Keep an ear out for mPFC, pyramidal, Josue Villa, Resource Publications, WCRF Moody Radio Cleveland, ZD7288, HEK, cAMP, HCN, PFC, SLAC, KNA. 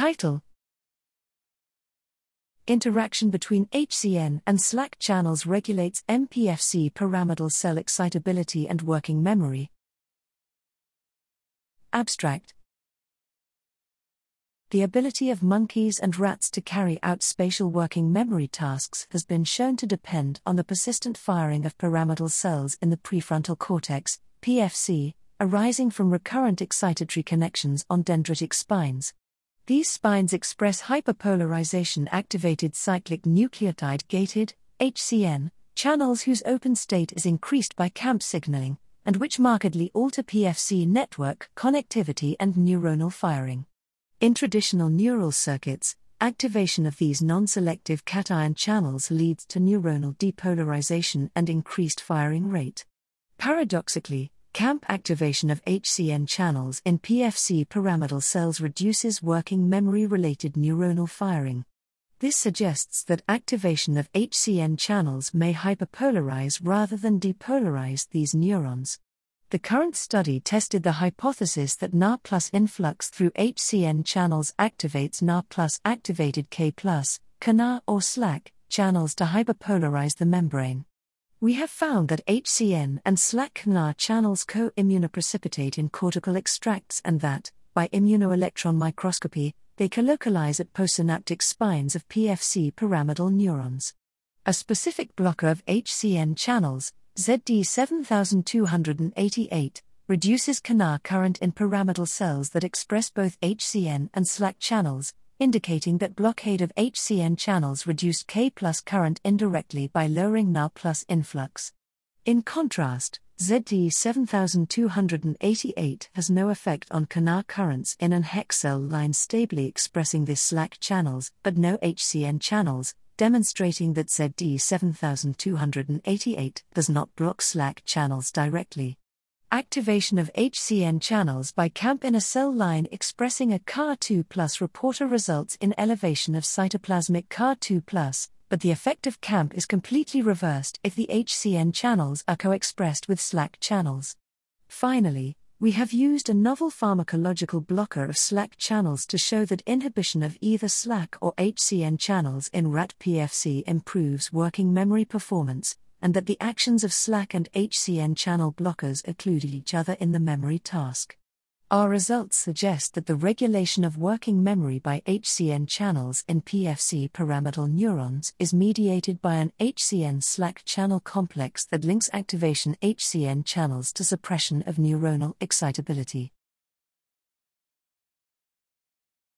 Title: Interaction between HCN and SLAC channels regulates mPFC pyramidal cell excitability and working memory. Abstract: The ability of monkeys and rats to carry out spatial working memory tasks has been shown to depend on the persistent firing of pyramidal cells in the prefrontal cortex, PFC, arising from recurrent excitatory connections on dendritic spines. These spines express hyperpolarization-activated cyclic nucleotide-gated, HCN, channels whose open state is increased by cAMP signaling, and which markedly alter PFC network connectivity and neuronal firing. In traditional neural circuits, activation of these non-selective cation channels leads to neuronal depolarization and increased firing rate. Paradoxically, cAMP activation of HCN channels in PFC pyramidal cells reduces working memory-related neuronal firing. This suggests that activation of HCN channels may hyperpolarize rather than depolarize these neurons. The current study tested the hypothesis that Na+ influx through HCN channels activates Na+ activated K+, KNA or SLAC, channels to hyperpolarize the membrane. We have found that HCN and SLAC-KNA channels co-immunoprecipitate in cortical extracts and that, by immunoelectron microscopy, they colocalize at postsynaptic spines of PFC pyramidal neurons. A specific blocker of HCN channels, ZD7288, reduces KNA current in pyramidal cells that express both HCN and SLAC channels, indicating that blockade of HCN channels reduced K+ current indirectly by lowering Na+ influx. In contrast, ZD7288 has no effect on KNA currents in an HEK cell line stably expressing the SLAC channels, but no HCN channels, demonstrating that ZD7288 does not block SLAC channels directly. Activation of HCN channels by cAMP in a cell line expressing a Ca2+ reporter results in elevation of cytoplasmic Ca2+, but the effect of cAMP is completely reversed if the HCN channels are co-expressed with SLAC channels. Finally, we have used a novel pharmacological blocker of SLAC channels to show that inhibition of either SLAC or HCN channels in rat PFC improves working memory performance, and that the actions of SLAC and HCN channel blockers occlude each other in the memory task. Our results suggest that the regulation of working memory by HCN channels in PFC pyramidal neurons is mediated by an HCN-SLAC channel complex that links activation HCN channels to suppression of neuronal excitability.